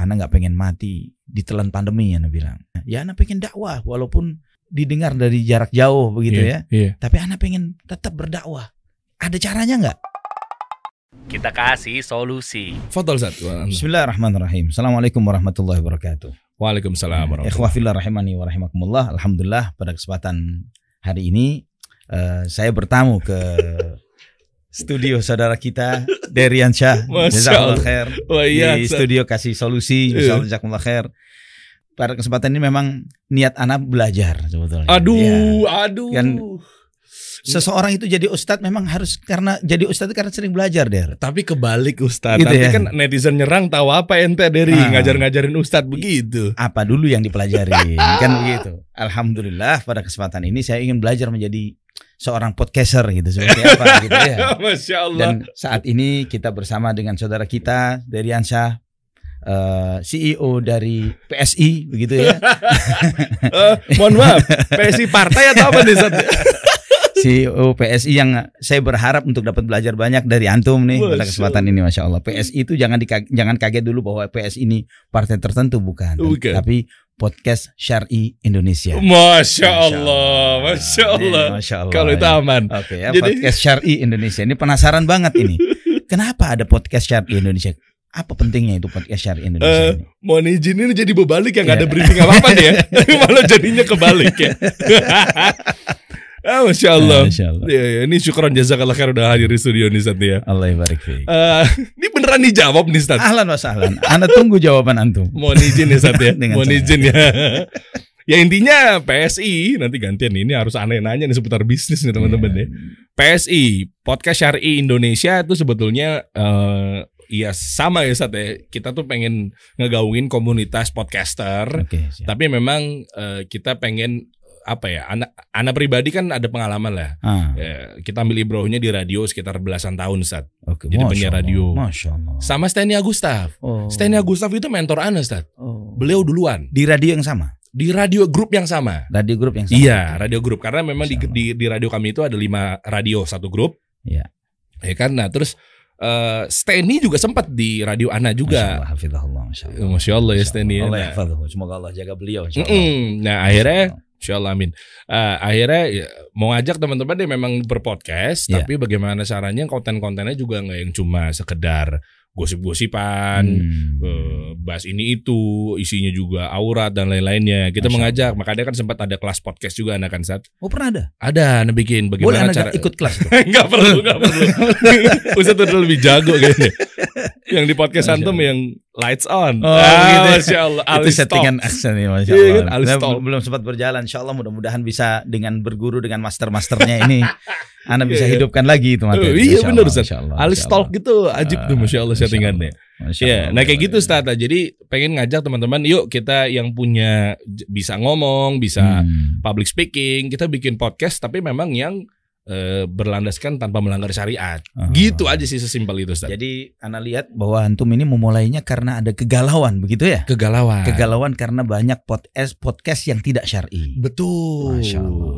Anak nggak pengen mati ditelan pandemi, Anak bilang. Ya Anak pengen dakwah walaupun didengar dari jarak jauh begitu, Tapi Anak pengen tetap berdakwah. Ada caranya nggak? Kita kasih solusi. Fadhal Zat. Bismillahirrahmanirrahim. Assalamualaikum warahmatullahi wabarakatuh. Waalaikumsalam warahmatullahi wabarakatuh. Ikhwah fillah rahimani wa rahimakumullah. Alhamdulillah pada kesempatan hari ini saya bertamu ke studio saudara kita Deryansyah, jazakallahu khair, di studio kasih solusi, jazakallahu khair. Pada kesempatan ini memang niat Anak belajar sebetulnya. Kan seseorang itu jadi ustadz memang harus, karena jadi ustadz karena sering belajar, Der. Tapi kebalik ustadz, gitu nanti kan netizen nyerang, tahu apa ente Deri ngajar-ngajarin ustadz begitu. Apa dulu yang dipelajari? Kan begitu. Alhamdulillah pada kesempatan ini saya ingin belajar menjadi seorang podcaster gitu, seperti apa gitu ya. Masya Allah. Dan saat ini kita bersama dengan saudara kita Deryansyah, CEO dari PSI begitu ya. Mohon maaf, PSI partai atau apa nih? CEO PSI yang saya berharap untuk dapat belajar banyak dari antum nih pada kesempatan ini, Masya Allah. PSI itu jangan kaget dulu bahwa PSI ini partai tertentu, bukan. Tapi Podcast Syari Indonesia. Masya Allah. Kalau itu aman. Oke ya. Jadi, Podcast Syari Indonesia. Ini penasaran banget ini. Kenapa ada Podcast Syari Indonesia? Apa pentingnya itu Podcast Syari Indonesia? Mohon izin, ini jadi berbalik ya, nggak ada briefing apa-apa deh ya. Malah jadinya kebalik ya. Masya Allah. Ya, ini syukron jazakallah khair udah hadir di studio nih Ustaz ya. Allah ibarik fiik. Ini beneran dijawab nih Ustaz. Ahlan wa sahlan. Anak tunggu jawaban antum. Mohon izin ya Ustaz ya. Mohon izin ya. Ya intinya PSI nanti gantian ini harus aneh nanya nih seputar bisnis nih teman-teman ya. PSI Podcast Syari Indonesia itu sebetulnya iya sama ya Ustaz ya. Kita tuh pengen ngegaungin komunitas podcaster. Tapi memang kita pengen apa ya, anak pribadi kan ada pengalaman lah. Ya, kita ambil ibrohnya di radio sekitar belasan tahun Ustaz. Jadi penyiar radio. Sama Steny Agustaf. Steny Agustaf itu mentor Anak Ustaz. Beliau duluan di radio yang sama. Di radio grup yang sama. Iya, radio grup, karena memang di radio kami itu ada 5 radio satu grup. Iya. Ya kan. Nah, terus Steny juga sempat di radio Anak juga. Masya Allah ya Steny. Allah hafadhu. Semoga Allah jaga beliau. Nah, akhirnya Insyaallah amin. Akhirnya ya, mau ngajak teman-teman deh memang berpodcast, tapi bagaimana caranya konten-kontennya juga nggak yang cuma sekedar gosip-gosipan, bahas ini itu, isinya juga aurat dan lain-lainnya. Kita mengajak, makanya kan sempat ada kelas podcast juga Anak kan Ustaz. Oh pernah ada? Ada, Anak bikin bagaimana boleh cara ikut kelas. Enggak perlu. Ustaz udah lebih jago kayaknya. Yang di podcast antum yang lights on. Gitu. Masyaallah. Itu settingan Akstani masyaallah. Alistalk belum sempat berjalan. Insyaallah mudah-mudahan bisa dengan berguru dengan master-masternya ini Anak bisa hidupkan lagi itu materi. Iya benar Ustaz. Alistalk gitu ajib tuh masyaallah settingannya. Iya, nah kayak gitu Ustaz. Jadi pengen ngajak teman-teman, yuk kita yang punya bisa ngomong, bisa public speaking, kita bikin podcast tapi memang yang berlandaskan tanpa melanggar syariat. Gitu aja sih, sesimpel itu Ustaz. Jadi Anak lihat bahwa antum ini memulainya karena ada kegalauan begitu ya? Kegalauan karena banyak podcast yang tidak syar'i. Betul. Masya Allah.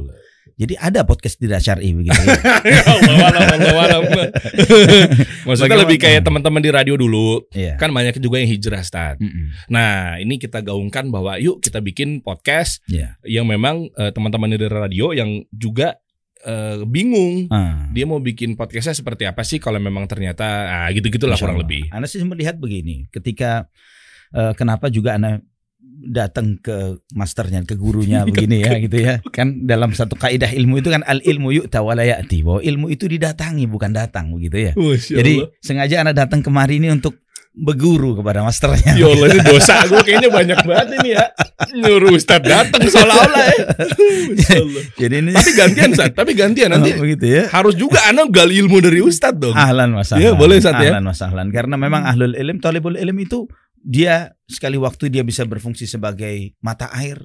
Jadi ada podcast tidak syar'i begitu ya? Allah. Maksudnya lebih kayak teman-teman di radio dulu. Kan banyak juga yang hijrah Ustaz. Nah ini kita gaungkan bahwa yuk kita bikin podcast yang memang teman-teman dari radio yang juga bingung dia mau bikin podcastnya seperti apa sih, kalau memang ternyata gitu-gitulah kurang lebih. Anak sih melihat begini, ketika kenapa juga Anak datang ke masternya, ke gurunya begini ya gitu ya. Kan dalam satu kaidah ilmu itu kan al ilmu yu'ta wa la ya'ti, bahwa ilmu itu didatangi bukan datang begitu ya. Jadi sengaja Anak datang kemari ini untuk berguru kepada masternya. Ya Allah, ini dosa gue kayaknya banyak banget ini ya, nyuruh Ustadz datang seolah-olah ya. Jadi ini tapi gantian nanti begitu ya. Harus juga Anak gali ilmu dari Ustadz dong. Ahlan wa sahlan. Ya boleh Ustadz ya. Ahlan wa sahlan, karena memang ahlul ilm, thalibul ilm itu dia sekali waktu dia bisa berfungsi sebagai mata air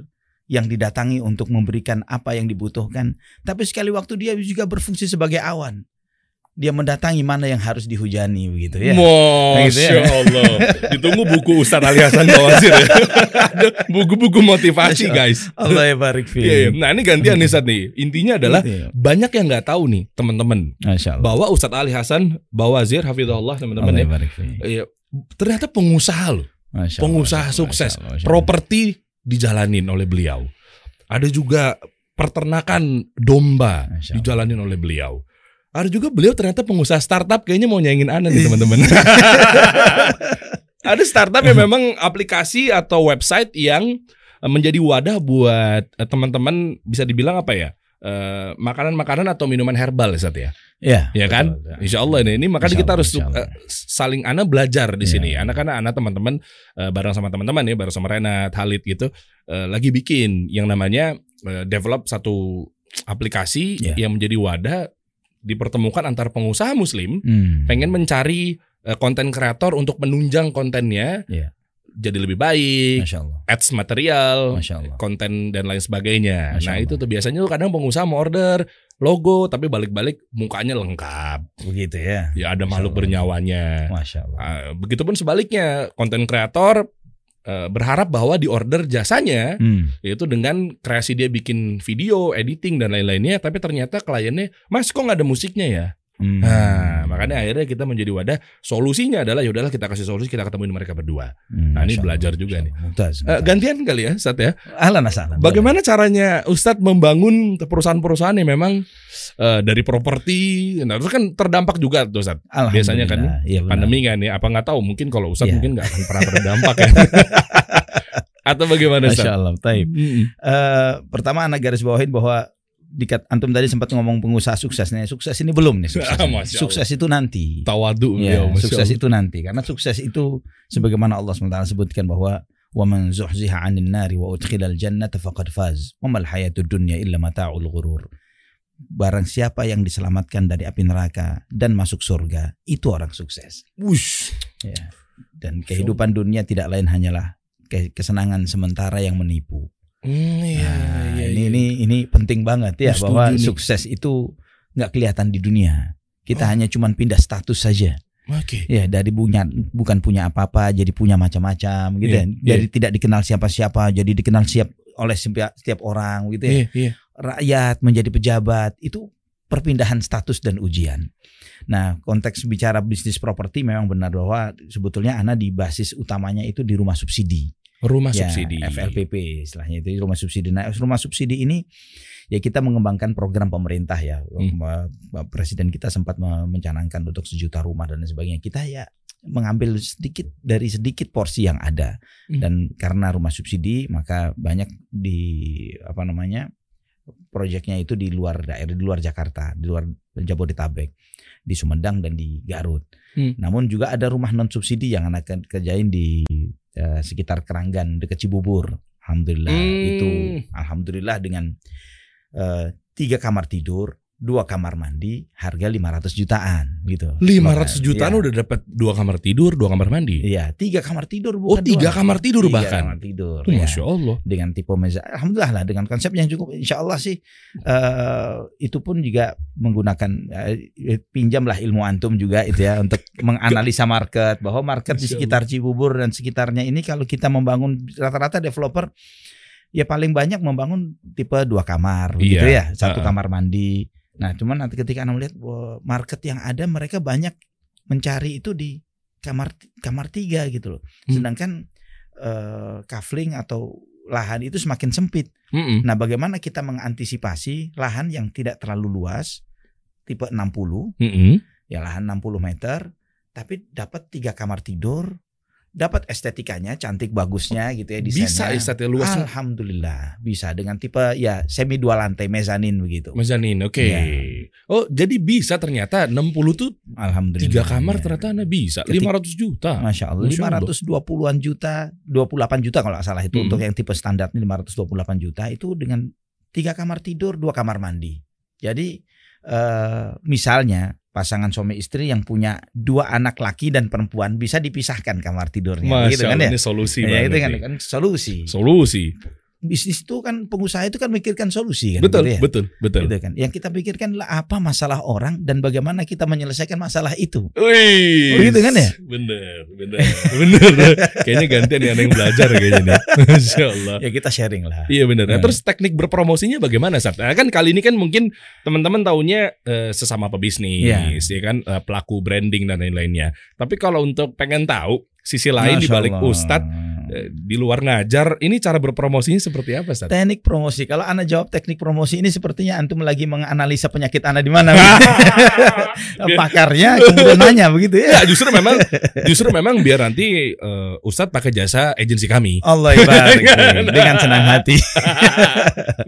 yang didatangi untuk memberikan apa yang dibutuhkan, tapi sekali waktu dia juga berfungsi sebagai awan. Dia mendatangi mana yang harus dihujani begitu ya. Masya Allah. Ditunggu buku Ustadz Ali Hasan Bawazier ya. Buku-buku motivasi guys. Allah barik fiik. Nah ini gantian nih Ustadz nih. Intinya adalah banyak yang nggak tahu nih teman-teman bahwa Ustadz Ali Hasan Bawazier hafizahullah teman-teman ya, ternyata pengusaha loh. pengusaha sukses, properti dijalanin oleh beliau. Ada juga peternakan domba dijalanin oleh beliau. Ada juga beliau ternyata pengusaha startup, kayaknya mau nyaingin Anda nih teman-teman. Ada startup yang memang aplikasi atau website yang menjadi wadah buat teman-teman, bisa dibilang apa ya, makanan-makanan atau minuman herbal ya, Sat, ya. Iya. Ya kan? Betul, ya. Insya Allah ini makanya kita harus saling belajar di sini. Anak-anak teman-teman bareng sama teman-teman ya, bareng sama Renat, Halid gitu, lagi bikin yang namanya develop satu aplikasi yang menjadi wadah dipertemukan antar pengusaha muslim pengen mencari konten kreator untuk menunjang kontennya. Jadi lebih baik, ads material, konten dan lain sebagainya. Nah itu tuh biasanya tuh kadang pengusaha mau order logo, tapi balik-balik mukanya lengkap, begitu ya. Ya ada makhluk bernyawanya. Begitupun sebaliknya, konten kreator berharap bahwa di order jasanya, yaitu dengan kreasi dia bikin video, editing dan lain-lainnya. Tapi ternyata kliennya, mas kok nggak ada musiknya ya? Nah, makanya akhirnya kita menjadi wadah. Solusinya adalah yaudahlah kita kasih solusi, kita ketemuin mereka berdua. Nah ini belajar juga nih. Gantian kali ya, Ustadz ya. Bagaimana caranya Ustadz membangun perusahaan-perusahaan yang memang dari properti? Nah, itu kan terdampak juga tuh, Ustadz. Biasanya kan pandemi kan ya. Apa nggak tahu? Mungkin kalau Ustadz mungkin nggak akan pernah terdampak ya. Atau bagaimana, Ustadz? Masya Allah, taib. Pertama, anak garis bawahin bahwa antum tadi sempat ngomong pengusaha sukses. Nah, sukses ini belum nih. Sukses itu nanti. Tawadu ya, sukses itu nanti. Karena sukses itu sebagaimana Allah SWT sebutkan bahwa wa man zuhziha 'anil nari wa udkhilal jannata faqad faz. Wa mal hayatud dunya illa mata'ul ghurur. Barang siapa yang diselamatkan dari api neraka dan masuk surga, itu orang sukses. Ya. Dan kehidupan dunia tidak lain hanyalah kesenangan sementara yang menipu. Ini penting banget ya, bahwa sukses itu nggak kelihatan di dunia. Kita hanya cuman pindah status saja. Ya, dari bukan punya apa-apa jadi punya macam-macam gitu. Dari tidak dikenal siapa-siapa jadi dikenal oleh setiap orang gitu ya. Rakyat menjadi pejabat, itu perpindahan status dan ujian. Nah, konteks bicara bisnis properti memang benar bahwa sebetulnya Ana di basis utamanya itu di rumah subsidi. Rumah subsidi FLPP istilahnya itu, rumah subsidi. Nah, rumah subsidi ini ya kita mengembangkan program pemerintah ya. Presiden kita sempat mencanangkan untuk 1 juta rumah dan sebagainya. Kita ya mengambil sedikit dari sedikit porsi yang ada. Dan karena rumah subsidi, maka banyak proyeknya itu di luar daerah, di luar Jakarta, di luar Jabodetabek, di Sumedang dan di Garut. Namun juga ada rumah non subsidi yang akan kerjain di sekitar Keranggan dekat Cibubur. Alhamdulillah itu alhamdulillah dengan 3 kamar tidur, 2 kamar mandi, harga 500 jutaan gitu. 500 jutaan udah dapat 2 kamar tidur, 2 kamar mandi. Iya, 3 kamar tidur bukan 2. 3 kamar tidur bahkan. 3 kamar tidur. Masya Allah. Dengan tipe mezah. Alhamdulillah lah, dengan konsep yang cukup insya Allah sih. Itu pun juga menggunakan pinjamlah ilmu antum juga itu ya, untuk menganalisa market, bahwa market di sekitar Cibubur dan sekitarnya ini kalau kita membangun, rata-rata developer ya paling banyak membangun tipe 2 kamar gitu ya, 1 kamar mandi. Nah, cuman nanti ketika Anda melihat market yang ada, mereka banyak mencari itu di kamar 3 gitu loh. Sedangkan kafling atau lahan itu semakin sempit. Nah, bagaimana kita mengantisipasi lahan yang tidak terlalu luas, tipe 60, ya lahan 60 meter, tapi dapat 3 kamar tidur, dapat estetikanya, cantik bagusnya gitu ya, desainnya. Bisa estetika luas. Alhamdulillah bisa, dengan tipe ya semi 2 lantai mezanin begitu. Mezanin, oke. Ya. Oh, jadi bisa ternyata 60 tuh alhamdulillah. 3 kamar ternyata Anda bisa. 500 juta. Masya Allah. 520-an juta, 28 juta kalau enggak salah itu untuk yang tipe standarnya 528 juta itu dengan 3 kamar tidur, 2 kamar mandi. Jadi misalnya pasangan suami istri yang punya 2 anak laki dan perempuan bisa dipisahkan kamar tidurnya. Masya Allah, gitu kan ya? Ini solusi. Ya, itu kan solusi. bisnis itu kan, pengusaha itu kan mikirkan solusi kan. Betul, gitu ya? betul. Gitu kan? Yang kita pikirkan adalah apa masalah orang dan bagaimana kita menyelesaikan masalah itu. Wih, begitu kan ya? Bener. Kayaknya gantian nih, ada yang belajar kayaknya nih. Masya Allah. Ya kita sharing lah. Iya bener. Nah, terus teknik berpromosinya bagaimana, Sab? Nah, kan kali ini kan mungkin teman-teman taunya sesama pebisnis, ya kan, pelaku branding dan lain-lainnya. Tapi kalau untuk pengen tahu sisi lain di balik Ustadz, di luar ngajar, ini cara berpromosinya seperti apa, Ustaz? Teknik promosi. Kalau Ana jawab teknik promosi ini, sepertinya antum lagi menganalisa penyakit Ana di mana. Pakarnya kemudian nanya begitu ya. Nah, justru memang biar nanti Ustaz pakai jasa agensi kami. Allah ibarat dengan senang hati.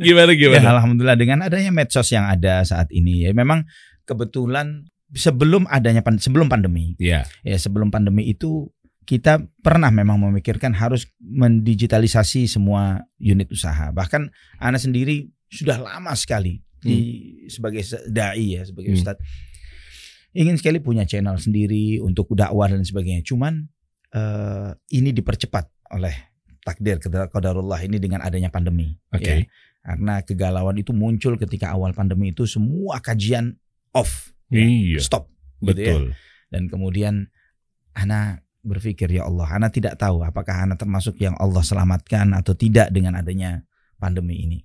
Gimana? Ya, alhamdulillah dengan adanya medsos yang ada saat ini ya. Memang kebetulan sebelum pandemi. Ya, sebelum pandemi itu kita pernah memang memikirkan harus mendigitalisasi semua unit usaha. Bahkan Ana sendiri sudah lama sekali sebagai dai ya, sebagai ustadz, ingin sekali punya channel sendiri untuk dakwah dan sebagainya. Cuman ini dipercepat oleh takdir qadarullah ini dengan adanya pandemi. Ya. Karena kegalauan itu muncul ketika awal pandemi itu semua kajian off, stop, betul. Gitu ya. Dan kemudian Ana berpikir, ya Allah, Ana tidak tahu apakah Ana termasuk yang Allah selamatkan atau tidak dengan adanya pandemi ini.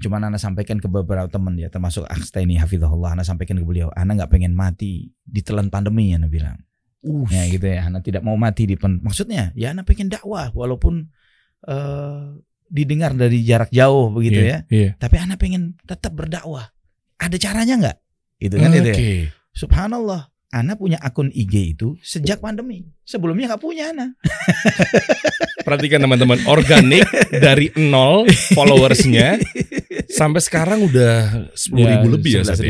Cuman Ana sampaikan ke beberapa teman ya, termasuk Akstani hafizahullah, Ana sampaikan ke beliau, Ana nggak pengen mati ditelan pandemi, Ana bilang. Ya gitu ya, Ana tidak mau mati di maksudnya ya Ana pengen dakwah walaupun didengar dari jarak jauh begitu ya. Tapi Ana pengen tetap berdakwah. Ada caranya nggak? Gitu kan itu ya. Subhanallah. Ana punya akun IG itu sejak pandemi. Sebelumnya nggak punya Ana. Perhatikan teman-teman, organik dari 0 followersnya sampai sekarang udah 10.000 lebih ya. 11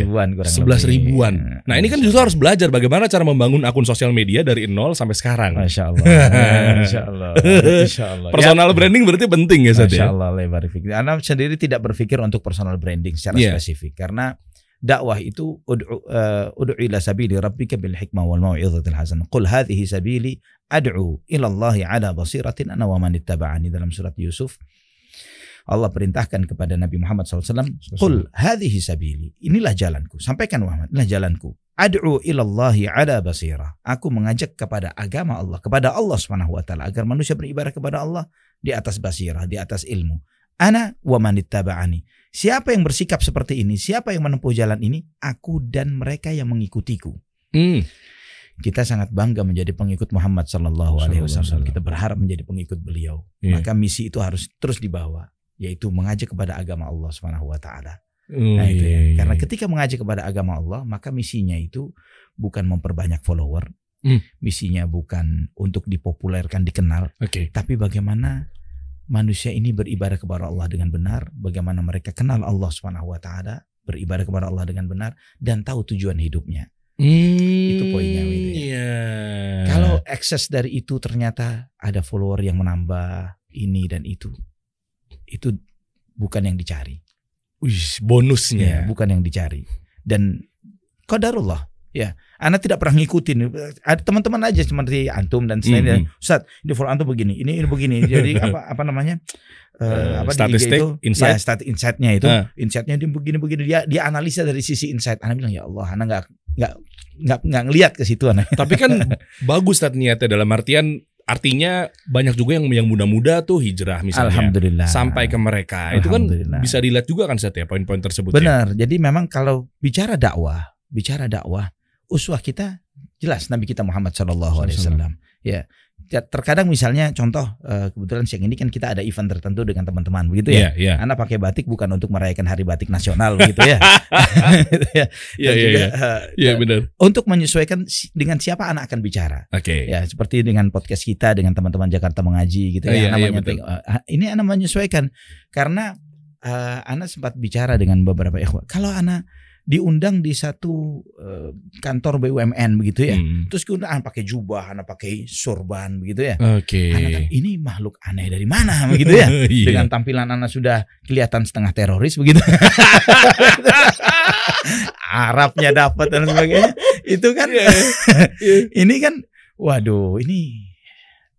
ribuan. Nah ini kan justru harus belajar bagaimana cara membangun akun sosial media dari 0 sampai sekarang. Masya Allah. Insya Allah. Personal branding berarti penting ya. Masya Allah, lebar pikir. Ana sendiri tidak berpikir untuk personal branding secara spesifik karena dakwah itu ud'u ila sabili rabbika bil hikmah wal mau'izatil hasanah. Qul hadhihi sabili ad'u ila Allahi ala basiratin ana wa man ittaba'ani. Dalam surat Yusuf Allah perintahkan kepada Nabi Muhammad SAW, qul hadhihi sabili, inilah jalanku, sampaikan Muhammad, inilah jalanku, ad'u ila Allahi ala basirah, aku mengajak kepada agama Allah, kepada Allah SWT, agar manusia beribadah kepada Allah di atas basirah, di atas ilmu. Ana wa man ittaba'ani, siapa yang bersikap seperti ini, siapa yang menempuh jalan ini, aku dan mereka yang mengikutiku. Kita sangat bangga menjadi pengikut Muhammad Sallallahu Alaihi Wasallam. Kita berharap menjadi pengikut beliau. Maka misi itu harus terus dibawa, yaitu mengajak kepada agama Allah SWT. Nah itu ya. Karena ketika mengajak kepada agama Allah, maka misinya itu bukan memperbanyak follower, misinya bukan untuk dipopulerkan, dikenal, tapi bagaimana manusia ini beribadah kepada Allah dengan benar, bagaimana mereka kenal Allah SWT, beribadah kepada Allah dengan benar, dan tahu tujuan hidupnya. Itu poinnya. Kalau akses dari itu ternyata ada follower yang menambah ini dan itu bukan yang dicari. Bonusnya. Ya, bukan yang dicari. Dan qadarullah. Ya, Ana tidak pernah ngikutin. Ada teman-teman aja seperti antum dan selain Ustaz, di follow antum begini, ini begini. Jadi apa namanya? Statistik, insight. Ya, insight-nya itu, insight-nya dia begini-begini, dia analisa dari sisi insight. Ana bilang, ya Allah, Ana enggak ngelihat ke situ Ana. Tapi kan bagus Ustaz niatnya, dalam artian artinya banyak juga yang muda-muda tuh hijrah misalnya. Alhamdulillah. Sampai ke mereka. Itu kan bisa dilihat juga kan Ustaz ya, poin-poin tersebut. Benar. Ya. Jadi memang kalau bicara dakwah uswah kita jelas Nabi kita Muhammad SAW. Ya, terkadang misalnya contoh kebetulan siang ini kan kita ada event tertentu dengan teman-teman begitu ya. Ana pakai batik bukan untuk merayakan Hari Batik Nasional begitu ya. Iya benar. Untuk menyesuaikan dengan siapa Ana akan bicara. Ya, seperti dengan podcast kita dengan teman-teman Jakarta Mengaji gitu ya. Ini Ana menyesuaikan karena Ana sempat bicara dengan beberapa ikhwan. Kalau Ana diundang di satu kantor BUMN begitu ya, terus kita pakai jubah, Ana pakai sorban begitu ya. Ana kan ini makhluk aneh dari mana begitu ya? Dengan tampilan Ana sudah kelihatan setengah teroris begitu. Arabnya dapat dan sebagainya. Itu kan ini kan waduh, ini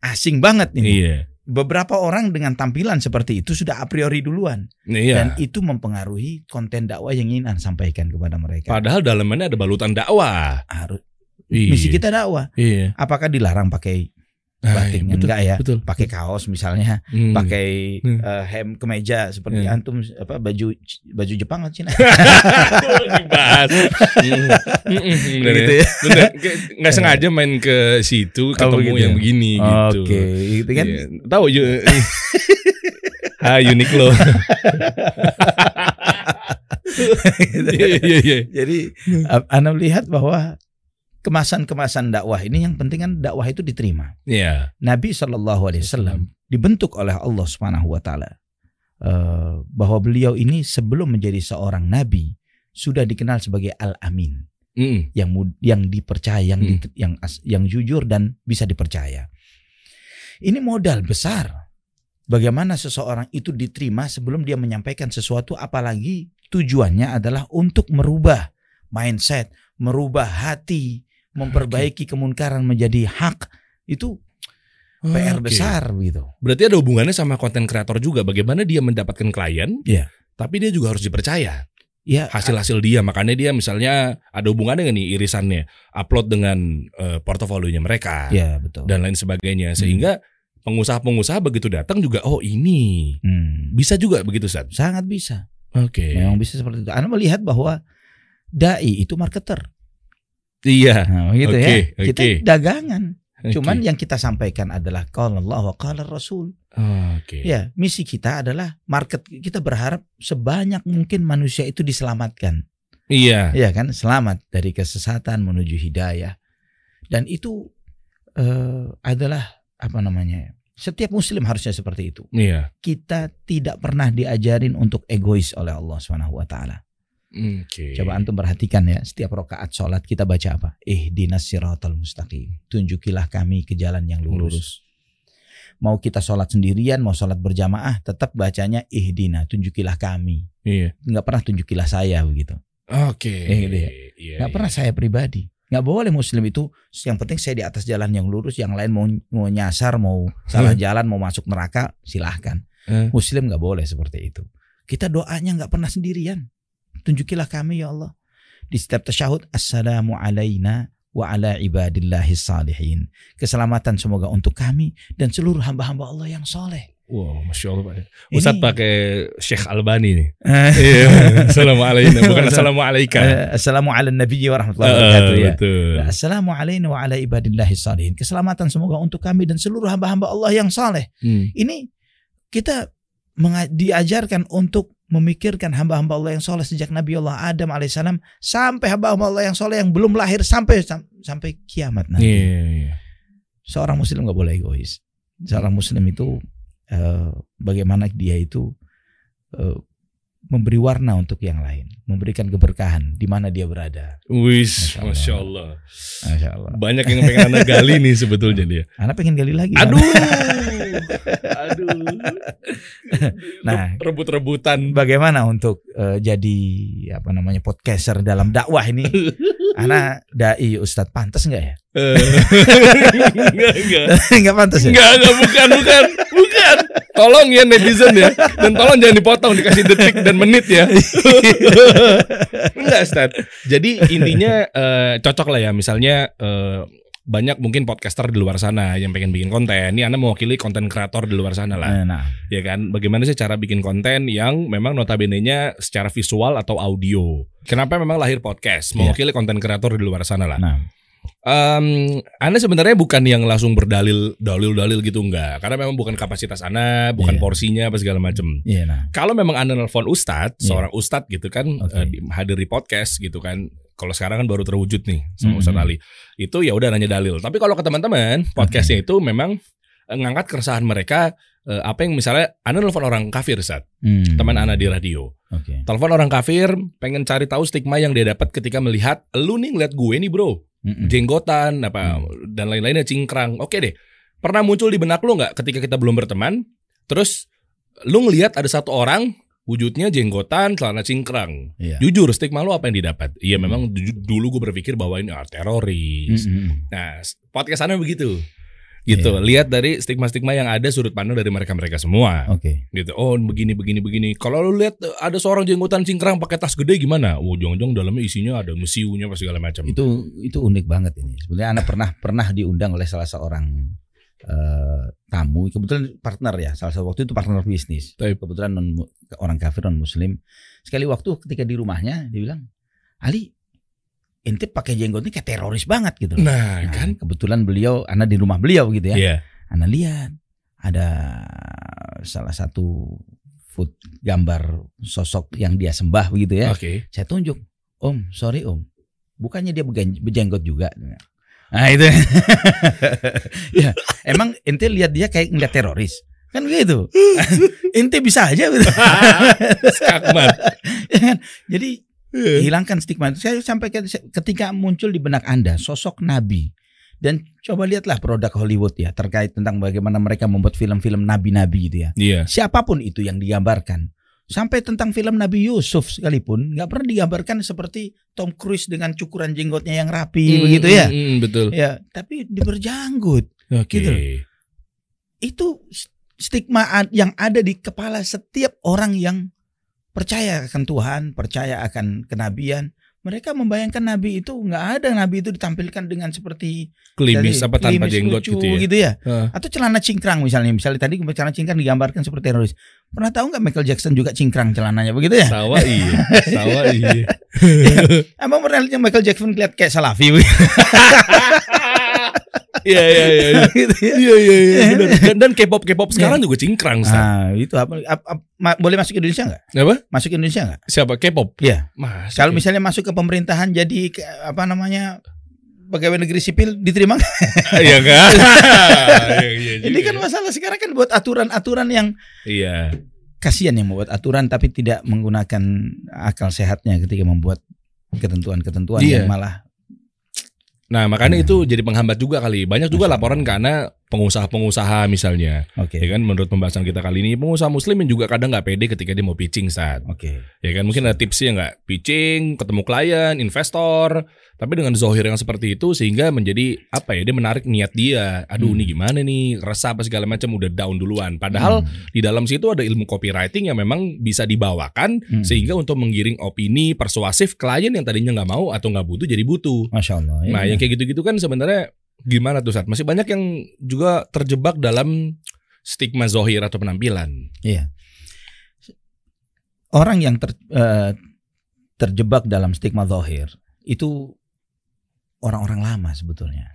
asing banget ini. beberapa orang dengan tampilan seperti itu sudah a priori duluan. Iya. Dan itu mempengaruhi konten dakwah yang ingin Anda sampaikan kepada mereka. Padahal dalamnya ada balutan dakwah. Misi kita dakwah. Iya. Apakah dilarang pakai batik? Enggak ya. Betul. Pakai kaos misalnya, pakai hem kemeja seperti antum, apa, baju Jepang atau Cina. Dibahas. Benar gitu ya. Enggak sengaja main ke situ ketemu yang begini gitu. Oke, itu kan. Tahu unik loh. Jadi Anda melihat bahwa kemasan-kemasan dakwah ini yang penting kan dakwah itu diterima. Yeah. Nabi SAW dibentuk oleh Allah SWT bahwa beliau ini sebelum menjadi seorang nabi sudah dikenal sebagai Al-Amin, yang dipercaya, yang jujur dan bisa dipercaya. Ini modal besar. Bagaimana seseorang itu diterima sebelum dia menyampaikan sesuatu, apalagi tujuannya adalah untuk merubah mindset, merubah hati, memperbaiki kemungkaran menjadi hak. Itu PR besar gitu. Berarti ada hubungannya sama konten kreator juga. Bagaimana dia mendapatkan klien, tapi dia juga harus dipercaya hasil-hasil dia. Makanya dia misalnya ada hubungannya dengan irisannya, upload dengan portofolionya mereka, dan lain sebagainya. Sehingga pengusaha-pengusaha begitu datang juga, oh ini bisa juga begitu, Ustaz? Sangat bisa. Memang bisa seperti itu. Anda melihat bahwa dai itu marketer. Iya, gitu ya. Kita dagangan. Cuman yang kita sampaikan adalah qala Allah wa qala Rasul. Ya, misi kita adalah market. Kita berharap sebanyak mungkin manusia itu diselamatkan. Iya. Iya kan? Selamat dari kesesatan menuju hidayah. Dan itu adalah apa namanya? Setiap muslim harusnya seperti itu. Iya. Kita tidak pernah diajarin untuk egois oleh Allah SWT. Coba antum perhatikan ya, setiap rakaat sholat kita baca apa? Ihdinas siratal mustaqim, tunjukilah kami ke jalan yang lurus. Mau kita sholat sendirian, mau sholat berjamaah, tetap bacanya ihdina, tunjukilah kami. Nggak pernah tunjukilah saya begitu. Gitu ya. Nggak pernah saya pribadi. Nggak boleh muslim itu yang penting saya di atas jalan yang lurus, yang lain mau nyasar, mau salah jalan, mau masuk neraka silahkan. Muslim nggak boleh seperti itu. Kita doanya nggak pernah sendirian. Tunjukilah kami ya Allah. Di setiap tasyahud, assalamu alaina wa ala ibadillahis salihin, keselamatan semoga untuk kami dan seluruh hamba-hamba Allah yang soleh. Wow, Masya Allah Pak. Ustadz pakai Syekh Albani nih. Assalamu alaina, bukan assalamu alaika. Assalamu ala nabiyyi wa rahmatullahi wa barakatuh ya. Assalamu alaina wa ala ibadillahis salihin, keselamatan semoga untuk kami dan seluruh hamba-hamba Allah yang soleh. Ini kita diajarkan untuk memikirkan hamba-hamba Allah yang soleh sejak Nabi Allah Adam alaihissalam sampai hamba-hamba Allah yang soleh yang belum lahir sampai kiamat nanti. Seorang muslim nggak boleh egois. Seorang muslim itu bagaimana dia itu memberi warna untuk yang lain, memberikan keberkahan di mana dia berada. Wis, masya Allah. Masya Allah. Banyak yang pengen Anda gali nih sebetulnya dia. Anda pengen gali lagi. Aduh. Nah, rebut-rebutan bagaimana untuk jadi apa namanya podcaster dalam dakwah ini? Anak dai Ustadz pantas nggak ya? Nggak pantas ya? Nggak, bukan. Tolong ya netizen ya, dan tolong jangan dipotong, dikasih detik dan menit ya. Enggak Ustadz. Jadi intinya cocok lah ya, misalnya. Banyak mungkin podcaster di luar sana yang pengen bikin konten. Ini Anda mewakili konten kreator di luar sana lah. Ya kan? Bagaimana sih cara bikin konten yang memang notabene-nya secara visual atau audio? Kenapa memang lahir podcast? Mewakili konten kreator di luar sana lah. Anda sebenarnya bukan yang langsung berdalil gitu, enggak. Karena memang bukan kapasitas Anda, bukan porsinya apa segala macam. Kalau memang Anda nelfon Ustadz, seorang Ustadz gitu kan, hadiri podcast gitu kan. Kalau sekarang kan baru terwujud nih sama Ustadz Ali. Itu ya udah nanya dalil. Tapi kalau ke teman-teman, podcastnya itu memang ngangkat keresahan mereka. Apa yang misalnya Anda telepon orang kafir saat teman Anda di radio. Telepon orang kafir, pengen cari tahu stigma yang dia dapat ketika melihat lu nih ngeliat gue nih bro, jenggotan apa dan lain-lainnya, cingkrang. Oke deh. Pernah muncul di benak lu nggak ketika kita belum berteman? Terus lu ngelihat ada satu orang wujudnya jenggotan, celana cingkrang. Jujur, stigma lo apa yang didapat? Iya, memang dulu gue berpikir bahwa ini teroris. Nah, podcast Anda begitu. gitu. Yeah. Lihat dari stigma-stigma yang ada, sudut pandang dari mereka-mereka semua. Oke. Okay. Gitu. Oh, begini. Kalau lu lihat ada seorang jenggotan cingkrang pakai tas gede gimana? Oh, jong-jong dalamnya isinya ada mesiunya apa segala macam. Itu unik banget ini. Sebenarnya Ana pernah diundang oleh salah seorang tamu, kebetulan partner ya, salah satu waktu itu partner bisnis. Kebetulan orang kafir, non muslim. Sekali waktu ketika di rumahnya dia bilang, "Ali, ente pakai jenggot ini kayak teroris banget gitu." Nah, kan kebetulan beliau, Ana di rumah beliau gitu ya. Yeah. Ana lihat ada salah satu food, gambar sosok yang dia sembah begitu ya. Okay. Saya tunjuk, "Om, sorry Om, bukannya dia berjenggot juga?" Nah itu ya, emang ente lihat dia kayak ngeliat teroris kan gitu. Ente bisa aja gitu. Jadi hilangkan stigma. Saya sampaikan, ketika muncul di benak Anda sosok Nabi, dan coba lihatlah produk Hollywood ya terkait tentang bagaimana mereka membuat film-film Nabi-Nabi gitu ya. Yeah. Siapapun itu yang digambarkan, sampai tentang film Nabi Yusuf sekalipun nggak pernah digambarkan seperti Tom Cruise dengan cukuran jenggotnya yang rapi begitu ya. Betul. Ya, tapi diberjanggut. Okay. Gitu. Itu stigma yang ada di kepala setiap orang yang percaya akan Tuhan, percaya akan kenabian. Mereka membayangkan Nabi itu nggak ada, Nabi itu ditampilkan dengan seperti klimis apa tanpa jenggot gitu ya. Atau celana cingkrang misalnya tadi celana cingkrang digambarkan seperti teroris. Pernah tahu nggak Michael Jackson juga cingkrang celananya begitu ya? Sawa iya. Abang pernah lihat Michael Jackson kelihatan kayak salafi? Iya. Dan K-pop sekarang juga cingkrang. Nah, itu boleh masuk Indonesia nggak? Apa? Masuk Indonesia nggak? Siapa? K-pop? Iya. Kalau misalnya masuk ke pemerintahan jadi pegawai negeri sipil, diterima nggak? Iya kan? Ini kan masalah sekarang kan buat aturan-aturan yang. Iya. Kasian yang membuat aturan tapi tidak menggunakan akal sehatnya ketika membuat ketentuan-ketentuan yang malah. Nah makanya itu jadi penghambat juga kali. Banyak juga laporan karena pengusaha-pengusaha misalnya. Oke. Ya kan, menurut pembahasan kita kali ini, pengusaha muslim yang juga kadang nggak pede ketika dia mau pitching saat. Oke. Ya kan, mungkin ada tipsnya nggak, pitching, ketemu klien, investor. Tapi dengan zohir yang seperti itu sehingga menjadi apa ya, dia menarik niat dia. Aduh ini gimana nih, resah apa segala macam, udah down duluan. Padahal di dalam situ ada ilmu copywriting yang memang bisa dibawakan sehingga untuk menggiring opini persuasif klien yang tadinya nggak mau atau nggak butuh jadi butuh. Masya Allah. Nah yang kayak gitu-gitu kan sebenarnya. Gimana tuh Sat? Masih banyak yang juga terjebak dalam stigma zohir atau penampilan. Iya. Orang yang terjebak dalam stigma zohir itu orang-orang lama sebetulnya.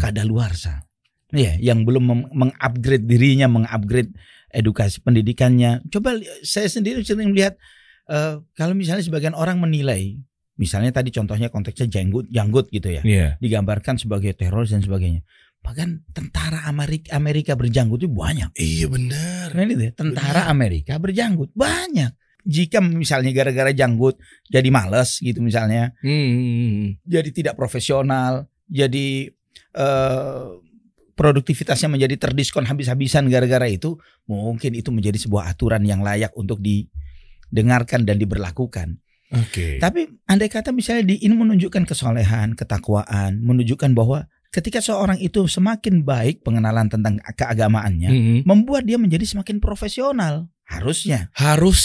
Kadaluarsa. Iya, yang belum mengupgrade dirinya, mengupgrade edukasi pendidikannya. Coba saya sendiri sering melihat kalau misalnya sebagian orang menilai, misalnya tadi contohnya konteksnya janggut gitu ya. Yeah. Digambarkan sebagai teroris dan sebagainya. Bahkan tentara Amerika berjanggut itu banyak. Iya benar. Nah, itu ya, tentara bener. Amerika berjanggut banyak. Jika misalnya gara-gara janggut jadi malas gitu misalnya. Jadi tidak profesional. Jadi produktivitasnya menjadi terdiskon habis-habisan gara-gara itu. Mungkin itu menjadi sebuah aturan yang layak untuk didengarkan dan diberlakukan. Okay. Tapi andai kata misalnya ini menunjukkan kesolehan, ketakwaan, menunjukkan bahwa ketika seorang itu semakin baik pengenalan tentang keagamaannya, membuat dia menjadi semakin profesional. Harusnya.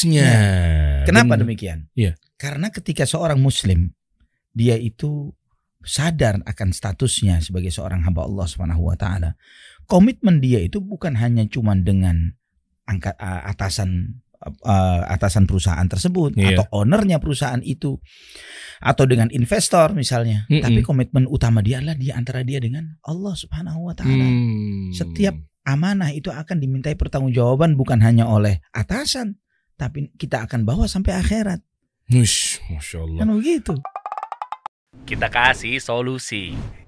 Ya. Kenapa demikian? Yeah. Karena ketika seorang muslim, dia itu sadar akan statusnya sebagai seorang hamba Allah SWT. Komitmen dia itu bukan hanya cuma dengan atasan perusahaan tersebut, atau ownernya perusahaan itu, atau dengan investor misalnya, tapi komitmen utama dia adalah antara dia dengan Allah Subhanahu wa Ta'ala. Setiap amanah itu akan dimintai pertanggungjawaban bukan hanya oleh atasan, tapi kita akan bawa sampai akhirat. Masya Allah. Kan begitu. Kita kasih solusi.